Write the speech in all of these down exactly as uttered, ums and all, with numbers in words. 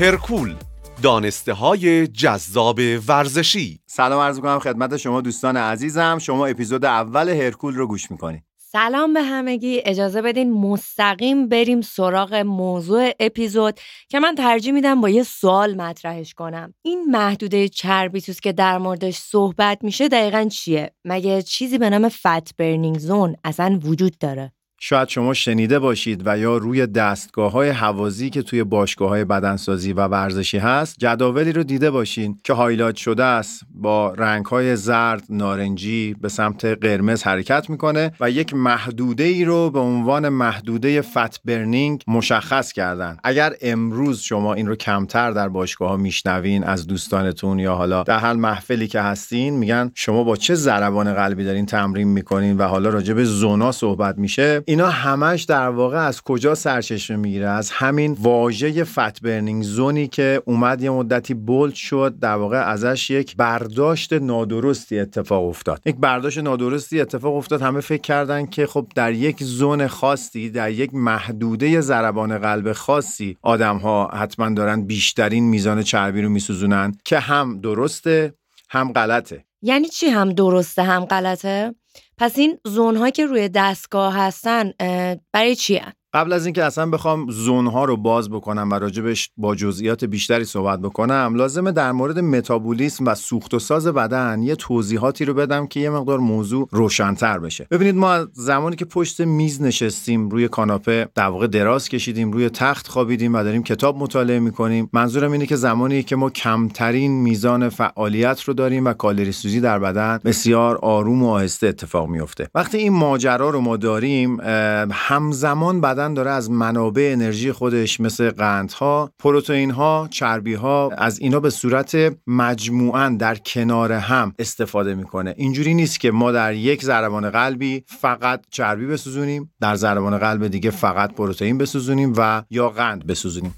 هرکول، دانسته‌های جذاب ورزشی. سلام عرض می‌کنم خدمت شما دوستان عزیزم. شما اپیزود اول هرکول رو گوش می‌کنید. سلام به همگی. اجازه بدین مستقیم بریم سراغ موضوع اپیزود که من ترجیح میدم با یه سوال مطرحش کنم. این محدوده چربی توست که در موردش صحبت میشه دقیقاً چیه؟ مگه چیزی به نام فت برنینگ زون اصلا وجود داره؟ شاید شما شنیده باشید و یا روی دستگاه‌های هوازی که توی باشگاه‌های بدنسازی و ورزشی هست جداولی رو دیده باشین که هایلایت شده است، با رنگ‌های زرد، نارنجی به سمت قرمز حرکت می‌کنه و یک محدوده‌ای رو به عنوان محدوده فت برنینگ مشخص کردن. اگر امروز شما این رو کمتر در باشگاه‌ها میشنوین از دوستانتون، یا حالا در هر محفلی که هستین میگن شما با چه ضربان قلبی دارین تمرین می‌کنین و حالا راجع به زونا صحبت میشه، اینا همش در واقع از کجا سرچشمه میگیره؟ از همین واژه فت برنینگ زونی که اومد یه مدتی بولد شد، در واقع ازش یک برداشت نادرستی اتفاق افتاد. یک برداشت نادرستی اتفاق افتاد. همه فکر کردن که خب در یک زون خاصی، در یک محدوده ضربان قلب خاصی، آدم‌ها حتما دارن بیشترین میزان چربی رو میسوزونن، که هم درسته هم غلطه. یعنی چی هم درسته هم غلطه؟ پس این زون‌ها که روی دستگاه هستن برای چیه؟ قبل از اینکه اصلا بخوام زون‌ها رو باز بکنم و راجبش با جزئیات بیشتری صحبت بکنم، لازمه در مورد متابولیسم و سوخت و ساز بدن یه توضیحاتی رو بدم که یه مقدار موضوع روشن‌تر بشه. ببینید، ما از زمانی که پشت میز نشستیم، روی کاناپه در واقع دراز کشیدیم، روی تخت خوابیدیم و داریم کتاب مطالعه می‌کنیم، منظورم اینه که زمانی که ما کمترین میزان فعالیت رو داریم و کالری سوزی در بدن بسیار آروم و آهسته اتفاق می‌افته. وقتی این ماجرا رو ما داریم، همزمان بدن داره از منابع انرژی خودش مثل قندها، پروتئینها، چربیها، از اینا به صورت مجموعاً در کنار هم استفاده میکنه. اینجوری نیست که ما در یک ضربان قلبی فقط چربی بسوزونیم، در ضربان قلب دیگه فقط پروتئین بسوزونیم و یا قند بسوزونیم.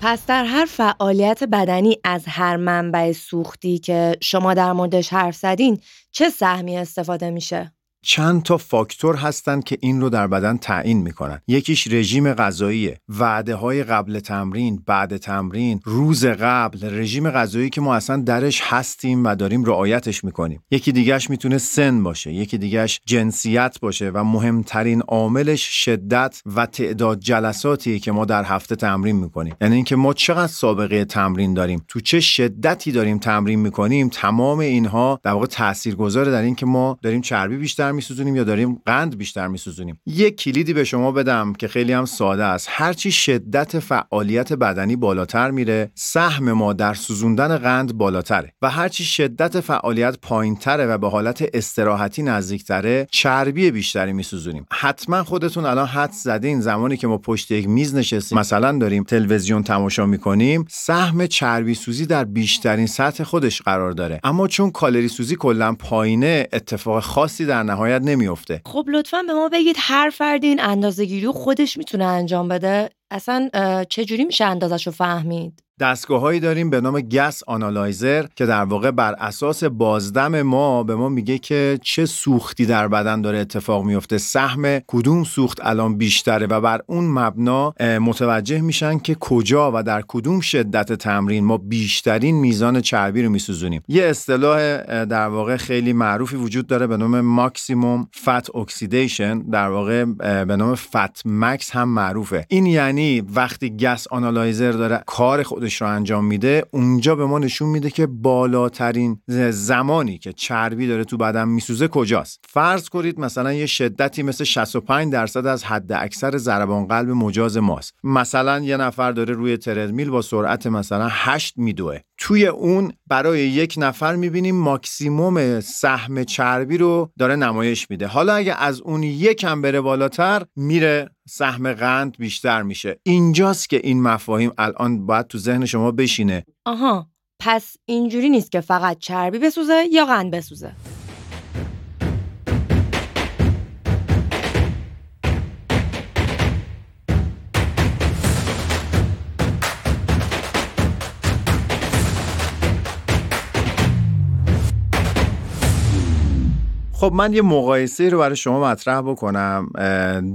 پس در هر فعالیت بدنی از هر منبع سوختی که شما در موردش حرف زدین چه سهمی استفاده میشه؟ چند تا فاکتور هستن که این رو در بدن تعیین میکنن. یکیش رژیم غذاییه، وعده های قبل تمرین، بعد تمرین، روز قبل، رژیم غذایی که ما اصلا درش هستیم و داریم رعایتش میکنیم. یکی دیگهش میتونه سن باشه، یکی دیگهش جنسیت باشه و مهمترین عاملش شدت و تعداد جلساتیه که ما در هفته تمرین میکنیم. یعنی اینکه ما چقدر سابقه تمرین داریم، تو چه شدتی داریم تمرین میکنیم، تمام اینها در واقع تاثیرگذاره در اینکه ما داریم چربی بیشتر میسوزونیم یا داریم قند بیشتر میسوزونیم. یک کلیدی به شما بدم که خیلی هم ساده است. هرچی شدت فعالیت بدنی بالاتر میره، سهم ما در سوزوندن قند بالاتره و هرچی شدت فعالیت پایینتره و به حالت استراحتی نزدیکتره، چربی بیشتری میسوزونیم. حتما خودتون الان حد زدین زمانی که ما پشت یک میز نشستیم، مثلا داریم تلویزیون تماشا میکنیم، سهم چربی سوزی در بیشترین سطح خودش قرار داره. اما چون کالری سوزی کلا پایینه، اتفاق خاصی در نهایت نمیفته. خب لطفاً به ما بگید هر فرد این اندازه‌گیری رو خودش میتونه انجام بده؟ اصلا چجوری میشه اندازه‌شو فهمید؟ دستگاه‌هایی داریم به نام گس آنالایزر که در واقع بر اساس بازدم ما به ما میگه که چه سوختی در بدن داره اتفاق میفته، سهم کدوم سوخت الان بیشتره و بر اون مبنا متوجه میشن که کجا و در کدوم شدت تمرین ما بیشترین میزان چربی رو میسوزونیم. یه اصطلاح در واقع خیلی معروفی وجود داره به نام ماکسیموم فت اکسیدیشن، در واقع به نام فت مکس هم معروفه. این یعنی وقتی گس آنالایزر داره کار خود رو انجام میده، اونجا به ما نشون میده که بالاترین زمانی که چربی داره تو بدن میسوزه کجاست. فرض کنید مثلا یه شدتی مثل شصت و پنج درصد از حد اکثر ضربان قلب مجاز ماست. مثلا یه نفر داره روی تردمیل با سرعت مثلا هشت میدوه، توی اون برای یک نفر میبینیم ماکسیموم سهم چربی رو داره نمایش میده. حالا اگه از اون یکم بره بالاتر، میره سهم قند بیشتر میشه. اینجاست که این مفاهیم الان باید تو ذهن شما بشینه. آها، پس اینجوری نیست که فقط چربی بسوزه یا قند بسوزه. خب من یه مقایسه رو برای شما مطرح بکنم.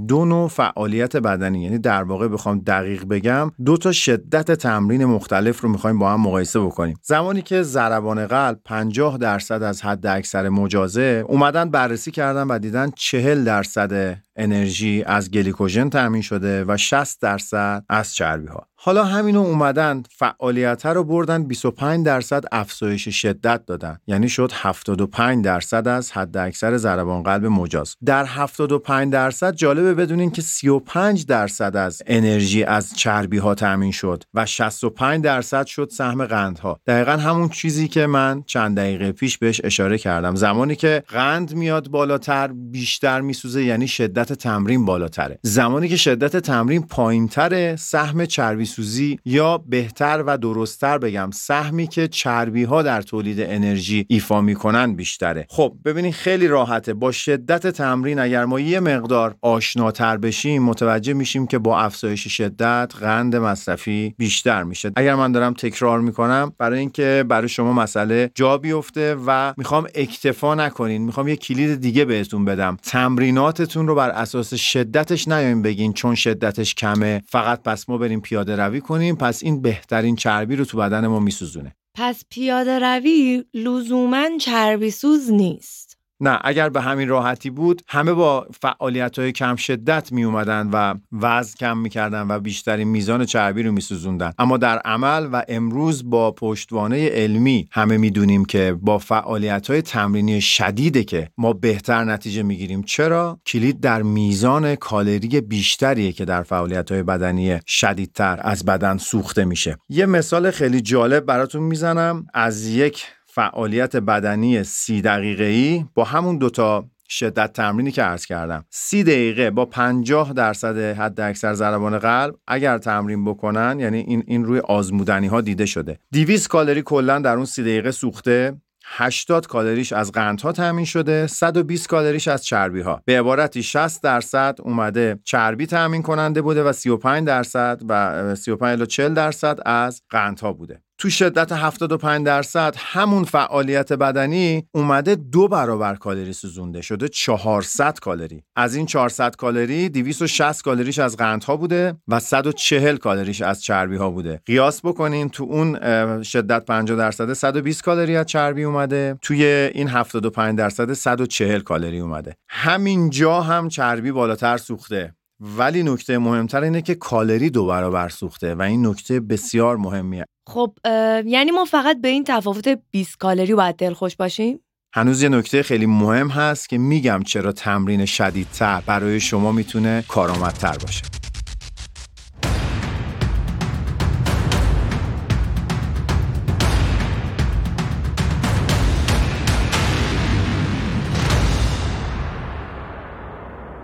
دو نوع فعالیت بدنی، یعنی در واقع بخوام دقیق بگم دو تا شدت تمرین مختلف رو میخوایم با هم مقایسه بکنیم. زمانی که ضربان قلب پنجاه درصد از حد اکثر مجازه، اومدن بررسی کردن و دیدن چهل درصد انرژی از گلیکوژن تامین شده و شصت درصد از چربی ها. حالا همینو اومدن فعالیت ها رو بردن بیست و پنج درصد افزایش شدت دادن، یعنی شد هفتاد و پنج درصد از حد اکثر ضربان قلب مجاز. در هفتاد و پنج درصد جالبه بدونین که سی و پنج درصد از انرژی از چربی ها تامین شد و شصت و پنج درصد شد سهم قندها. دقیقاً همون چیزی که من چند دقیقه پیش بهش اشاره کردم، زمانی که قند میاد بالاتر بیشتر میسوزه، یعنی شدت تمرین بالاتره. زمانی که شدت تمرین پایینتره، سهم چربی سوزی، یا بهتر و درست‌تر بگم سهمی که چربی‌ها در تولید انرژی ایفا می‌کنن بیشتره. خب ببینید خیلی راحته، با شدت تمرین اگر ما یه مقدار آشناتر بشیم متوجه میشیم که با افزایش شدت قند مصرفی بیشتر میشه. اگر من دارم تکرار می‌کنم برای اینکه برای شما مسئله جا بیفته و می‌خوام اکتفا نکنین، می‌خوام یه کلید دیگه بهتون بدم، تمریناتتون رو بر اساس شدتش نیاین بگین چون شدتش کمه فقط پس ما بریم پیاده روی کنیم، پس این بهترین چربی رو تو بدن ما میسوزونه. پس پیاده روی لزوماً چربی سوز نیست. نه، اگر به همین راحتی بود همه با فعالیت‌های کم شدت می اومدن و وزن کم می‌کردن و بیشترین میزان چربی رو می‌سوزوندن. اما در عمل و امروز با پشتوانه علمی همه می‌دونیم که با فعالیت‌های تمرینی شدیده که ما بهتر نتیجه می‌گیریم. چرا؟ کلید در میزان کالری بیشتریه که در فعالیت‌های بدنی شدیدتر از بدن سوخته میشه. یه مثال خیلی جالب براتون میزنم از یک فعالیت بدنی سی دقیقه‌ای با همون دوتا شدت تمرینی که عرض کردم. سی دقیقه با پنجاه درصد حد اکثر ضربان قلب اگر تمرین بکنن، یعنی این این روی آزمودنی ها دیده شده، دویست کالری کلا در اون سی دقیقه سوخته، هشتاد کالریش از قندها تامین شده، صد و بیست کالریش از چربی ها. به عبارتی شصت درصد اومده چربی تامین کننده بوده و سی و پنج درصد و سی و پنج تا چهل درصد از قندها بوده. تو شدت هفتاد و پنج درصد همون فعالیت بدنی اومده دو برابر کالری سوزونده، شده چهارصد کالری. از این چهارصد کالری دویست و شصت کالریش از قندها بوده و صد و چهل کالریش از چربی ها بوده. قیاس بکنین تو اون شدت پنجاه درصد صد و بیست کالری از چربی اومده، توی این هفتاد و پنج درصد صد و چهل کالری اومده. همین جا هم چربی بالاتر سوخته، ولی نکته مهمتر اینه که کالری دو برابر سوخته و این نکته بسیار مهمیه. خب یعنی ما فقط به این تفاوت بیست کالری باید دلخوش باشیم؟ هنوز یه نکته خیلی مهم هست که میگم چرا تمرین شدیدتر برای شما میتونه کارآمدتر باشه.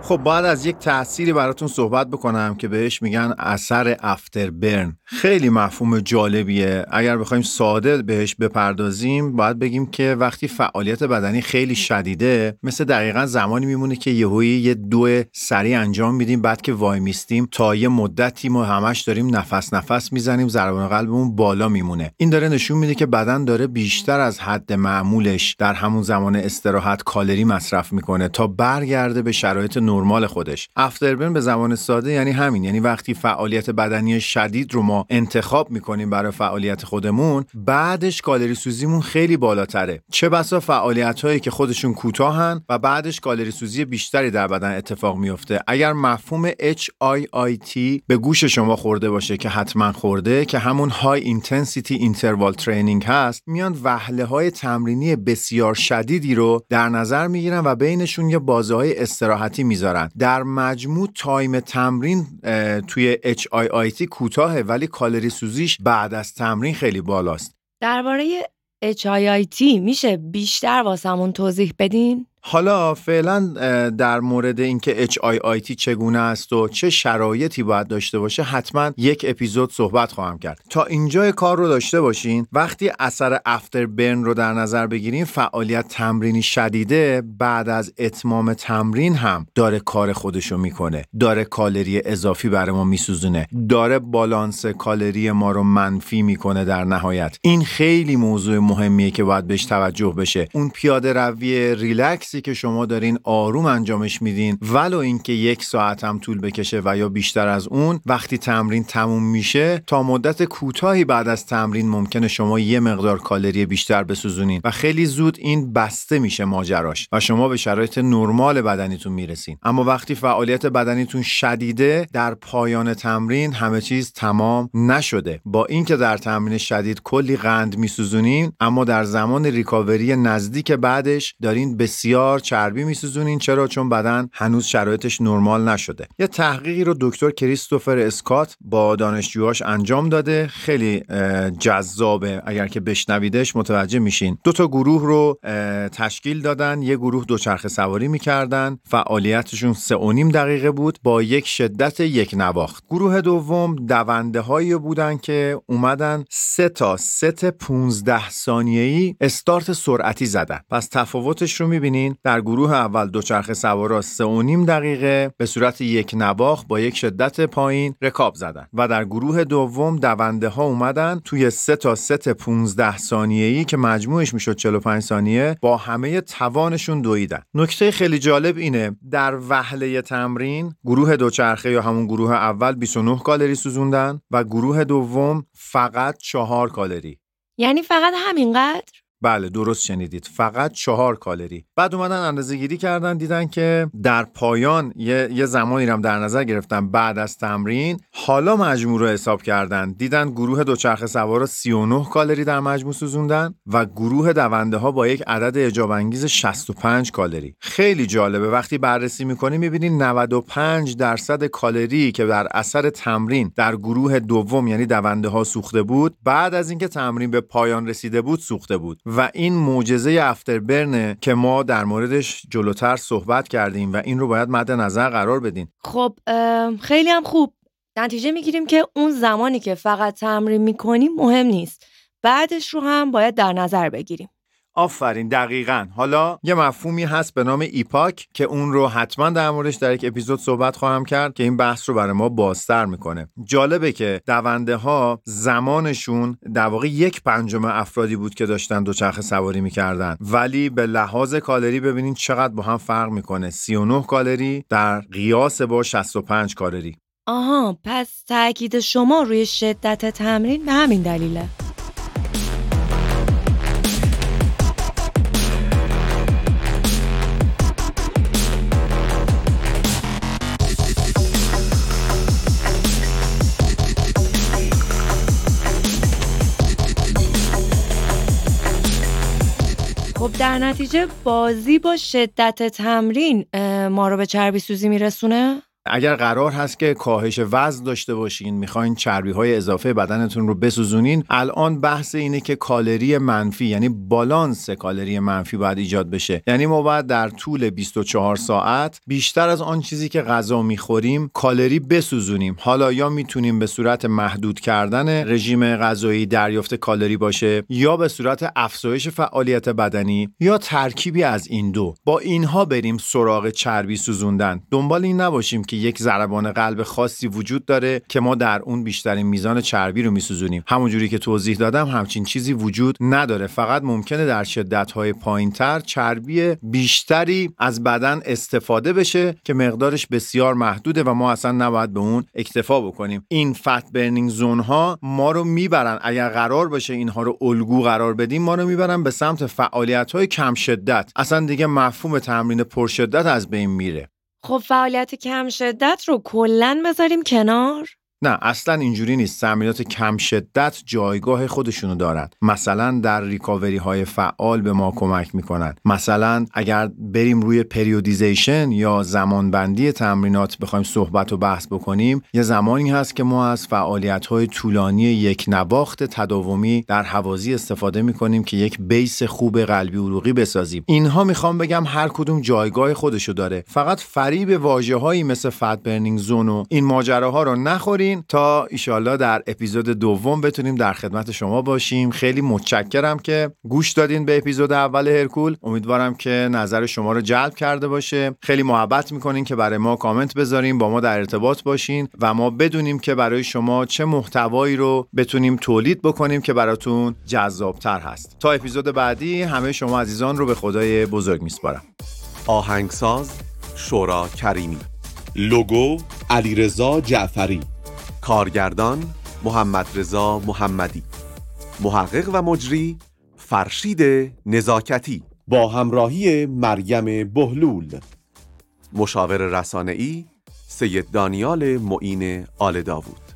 خب بعد از یک تأثیری براتون صحبت بکنم که بهش میگن اثر افتر برن. خیلی مفهوم جالبیه. اگر بخوایم ساده بهش بپردازیم باید بگیم که وقتی فعالیت بدنی خیلی شدیده، مثل دقیقاً زمانی میمونه که یهویی یه, یه دو سریع انجام میدیم، بعد که وای میستیم تا یه مدتی ما همش داریم نفس نفس میزنیم، ضربان قلبمون بالا میمونه. این داره نشون میده که بدن داره بیشتر از حد معمولش در همون زمان استراحت کالری مصرف میکنه تا برگرده به شرایط نرمال خودش. افتربرن به زبان ساده یعنی همین، یعنی وقتی فعالیت بدنی شدید رو ما انتخاب میکنیم برای فعالیت خودمون، بعدش کالری سوزیمون خیلی بالاتره. چه بسا فعالیت هایی که خودشون کوتاهن و بعدش کالری سوزی بیشتری در بدن اتفاق میفته. اگر مفهوم اچ آی آی تی به گوش شما خورده باشه که حتما خورده، که همون High Intensity Interval Training هست، میان وهله های تمرینی بسیار شدیدی رو در نظر میگیرن و بینشون یه بازه های استراحتی می زارن. در مجموع تایم تمرین توی اچ آی آی تی کوتاهه ولی کالری سوزیش بعد از تمرین خیلی بالاست. درباره اچ آی آی تی میشه بیشتر واسمون توضیح بدین؟ حالا فعلا در مورد اینکه اچ آی آی تی چگونه است و چه شرایطی باید داشته باشه حتما یک اپیزود صحبت خواهم کرد. تا اینجای کار رو داشته باشین. وقتی اثر افتر برن رو در نظر بگیریم، فعالیت تمرینی شدیده بعد از اتمام تمرین هم داره کار خودشو میکنه، داره کالری اضافی برای ما میسوزونه، داره بالانس کالری ما رو منفی میکنه در نهایت. این خیلی موضوع مهمیه که باید بهش توجه بشه. اون پیاده روی ریلکس رقصی که شما دارین آروم انجامش میدین، ولو اینکه یک ساعت هم طول بکشه و یا بیشتر از اون، وقتی تمرین تموم میشه تا مدت کوتاهی بعد از تمرین ممکنه شما یه مقدار کالری بیشتر بسوزونین و خیلی زود این بسته میشه ماجراش و شما به شرایط نرمال بدنیتون میرسین. اما وقتی فعالیت بدنیتون شدیده، در پایان تمرین همه چیز تمام نشده. با اینکه در تمرین شدید کلی قند میسوزونین، اما در زمان ریکاوری نزدیک بعدش دارین بسیار چربی میسوزونین. چرا؟ چون بدن هنوز شرایطش نرمال نشده. یه تحقیقی رو دکتر کریستوفر اسکات با دانشجوهاش انجام داده، خیلی جذابه، اگر که بشنویدش متوجه میشین. دو تا گروه رو تشکیل دادن، یه گروه دوچرخه سواری میکردن، فعالیتشون سه و نیم دقیقه بود با یک شدت یک نواخت. گروه دوم دونده هایی بودن که اومدن سه تا ست پونزده ثانیه‌ای استارت سرعتی زدن. پس تفاوتش رو میبینین، در گروه اول دوچرخه سوارا سه و نیم دقیقه به صورت یک نواخت با یک شدت پایین رکاب زدن و در گروه دوم دونده ها اومدن توی سه تا ست پونزده ثانیه‌ای که مجموعش میشد چهل و پنج ثانیه با همه توانشون دویدن. نکته خیلی جالب اینه، در وهله تمرین گروه دوچرخه یا همون گروه اول بیست و نه کالری سوزوندن و گروه دوم فقط چهار کالری. یعنی فقط همینقدر؟ بله، درست شنیدید، فقط چهار کالری. بعد اومدن اندازه گیری کردن، دیدن که در پایان یه, یه زمانی رو در نظر گرفتن بعد از تمرین، حالا مجموع رو حساب کردن، دیدن گروه دوچرخه سوارا سی و نه کالری در مجموع سوزوندن و گروه دونده ها با یک عدد اعجاب انگیز شصت و پنج کالری. خیلی جالبه، وقتی بررسی میکنی میبینی نود و پنج درصد کالری که در اثر تمرین در گروه دوم یعنی دونده ها سوخته بود، بعد از اینکه تمرین به پایان رسیده بود سوخته بود. و این معجزه افتربرن که ما در موردش جلوتر صحبت کردیم و این رو باید مد نظر قرار بدین. خب خیلی هم خوب، نتیجه میگیریم که اون زمانی که فقط تمرین میکنیم مهم نیست، بعدش رو هم باید در نظر بگیریم. آفرین، دقیقاً. حالا یه مفهومی هست به نام ایپاک که اون رو حتما در موردش در یک اپیزود صحبت خواهم کرد که این بحث رو برای ما بازتر میکنه. جالبه که دونده ها زمانشون در واقع یک پنجم افرادی بود که داشتن دوچرخه سواری میکردن، ولی به لحاظ کالری ببینین چقدر با هم فرق میکنه، سی و نه کالری در قیاس با شصت و پنج کالری. آها، پس تأکید شما روی شدت تمرین به همین دلیله. در نتیجه بازی با شدت تمرین ما رو به چربی سوزی میرسونه؟ اگر قرار هست که کاهش وزن داشته باشین، میخواین چربی‌های اضافه بدنتون رو بسوزونین، الان بحث اینه که کالری منفی، یعنی بالانس کالری منفی باید ایجاد بشه. یعنی ما باید در طول بیست و چهار ساعت بیشتر از آن چیزی که غذا میخوریم کالری بسوزونیم. حالا یا میتونیم به صورت محدود کردن رژیم غذایی دریافت کالری باشه، یا به صورت افزایش فعالیت بدنی، یا ترکیبی از این دو. با اینها بریم سراغ چربی سوزوندن. دنبال این نباشیم که یک ضربان قلب خاصی وجود داره که ما در اون بیشترین میزان چربی رو میسوزونیم. همونجوری که توضیح دادم همچین چیزی وجود نداره، فقط ممکنه در شدت‌های پایین‌تر چربی بیشتری از بدن استفاده بشه که مقدارش بسیار محدوده و ما اصلا نباید به اون اکتفا بکنیم. این فت برنینگ زون ها ما رو میبرن، اگر قرار باشه اینها رو الگو قرار بدیم، ما رو میبرن به سمت فعالیت‌های کم شدت. اصلا دیگه مفهوم تمرین پرشدت از بین میره. خب فعالیت کم شدت رو کلاً بذاریم کنار؟ نه، اصلا اینجوری نیست. تمرینات کم شدت جایگاه خودشونو دارن، مثلا در ریکاوری های فعال به ما کمک میکنن. مثلا اگر بریم روی پریودیزیشن یا زمانبندی تمرینات بخوایم صحبت و بحث بکنیم، یه زمانی هست که ما از فعالیت های طولانی یک نواخت تداومی در هوازی استفاده میکنیم که یک بیس خوب قلبی عروقی بسازیم. اینها میخوام بگم هر کدوم جایگاه خودشو داره، فقط فریب واژه‌هایی مثل فت برنینگ زون و این ماجراها رو نخوریم تا ایشالله در اپیزود دوم بتونیم در خدمت شما باشیم. خیلی متشکرم که گوش دادین به اپیزود اول هرکول. امیدوارم که نظر شما رو جلب کرده باشه. خیلی محبت میکنین که برای ما کامنت بذارین، با ما در ارتباط باشین و ما بدونیم که برای شما چه محتوایی رو بتونیم تولید بکنیم که براتون جذابتر هست. تا اپیزود بعدی، همه شما عزیزان رو به خدای بزرگ میسپارم. آهنگساز شورا کریمی. لوگو علیرضا جعفری. کارگردان محمدرضا محمدی. محقق و مجری فرشید نزاکتی با همراهی مریم بهلول. مشاور رسانه‌ای سید دانیال معین آلداود.